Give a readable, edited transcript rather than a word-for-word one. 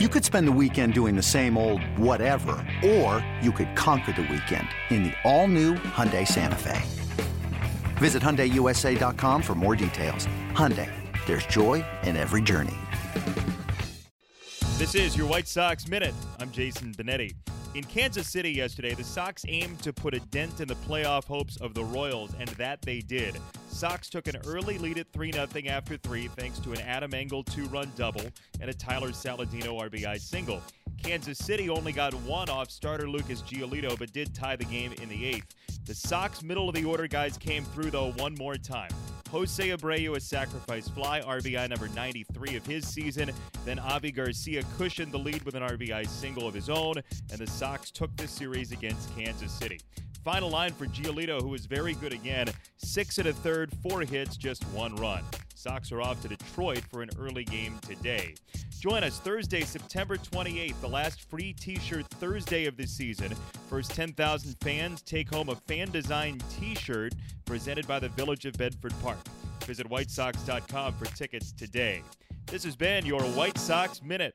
You could spend the weekend doing the same old whatever, or you could conquer the weekend in the all-new Hyundai Santa Fe. Visit HyundaiUSA.com for more details. Hyundai, there's joy in every journey. This is your White Sox Minute. I'm Jason Benetti. In Kansas City yesterday, the Sox aimed to put a dent in the playoff hopes of the Royals, and that they did. Sox took an early lead at 3-0 after 3 thanks to an Adam Engel 2-run double and a Tyler Saladino RBI single. Kansas City only got one off starter Lucas Giolito but did tie the game in the 8th. The Sox middle-of-the-order guys came through, though, one more time. Jose Abreu, a sacrifice fly, RBI number 93 of his season. Then Avi Garcia cushioned the lead with an RBI single of his own, and the Sox took the series against Kansas City. Final line for Giolito, who was very good again. 6 1/3, 4 hits, just 1 run. Sox are off to Detroit for an early game today. Join us Thursday, September 28th, the last free T-shirt Thursday of the season. First 10,000 fans take home a fan-designed T-shirt presented by the Village of Bedford Park. Visit WhiteSox.com for tickets today. This has been your White Sox Minute.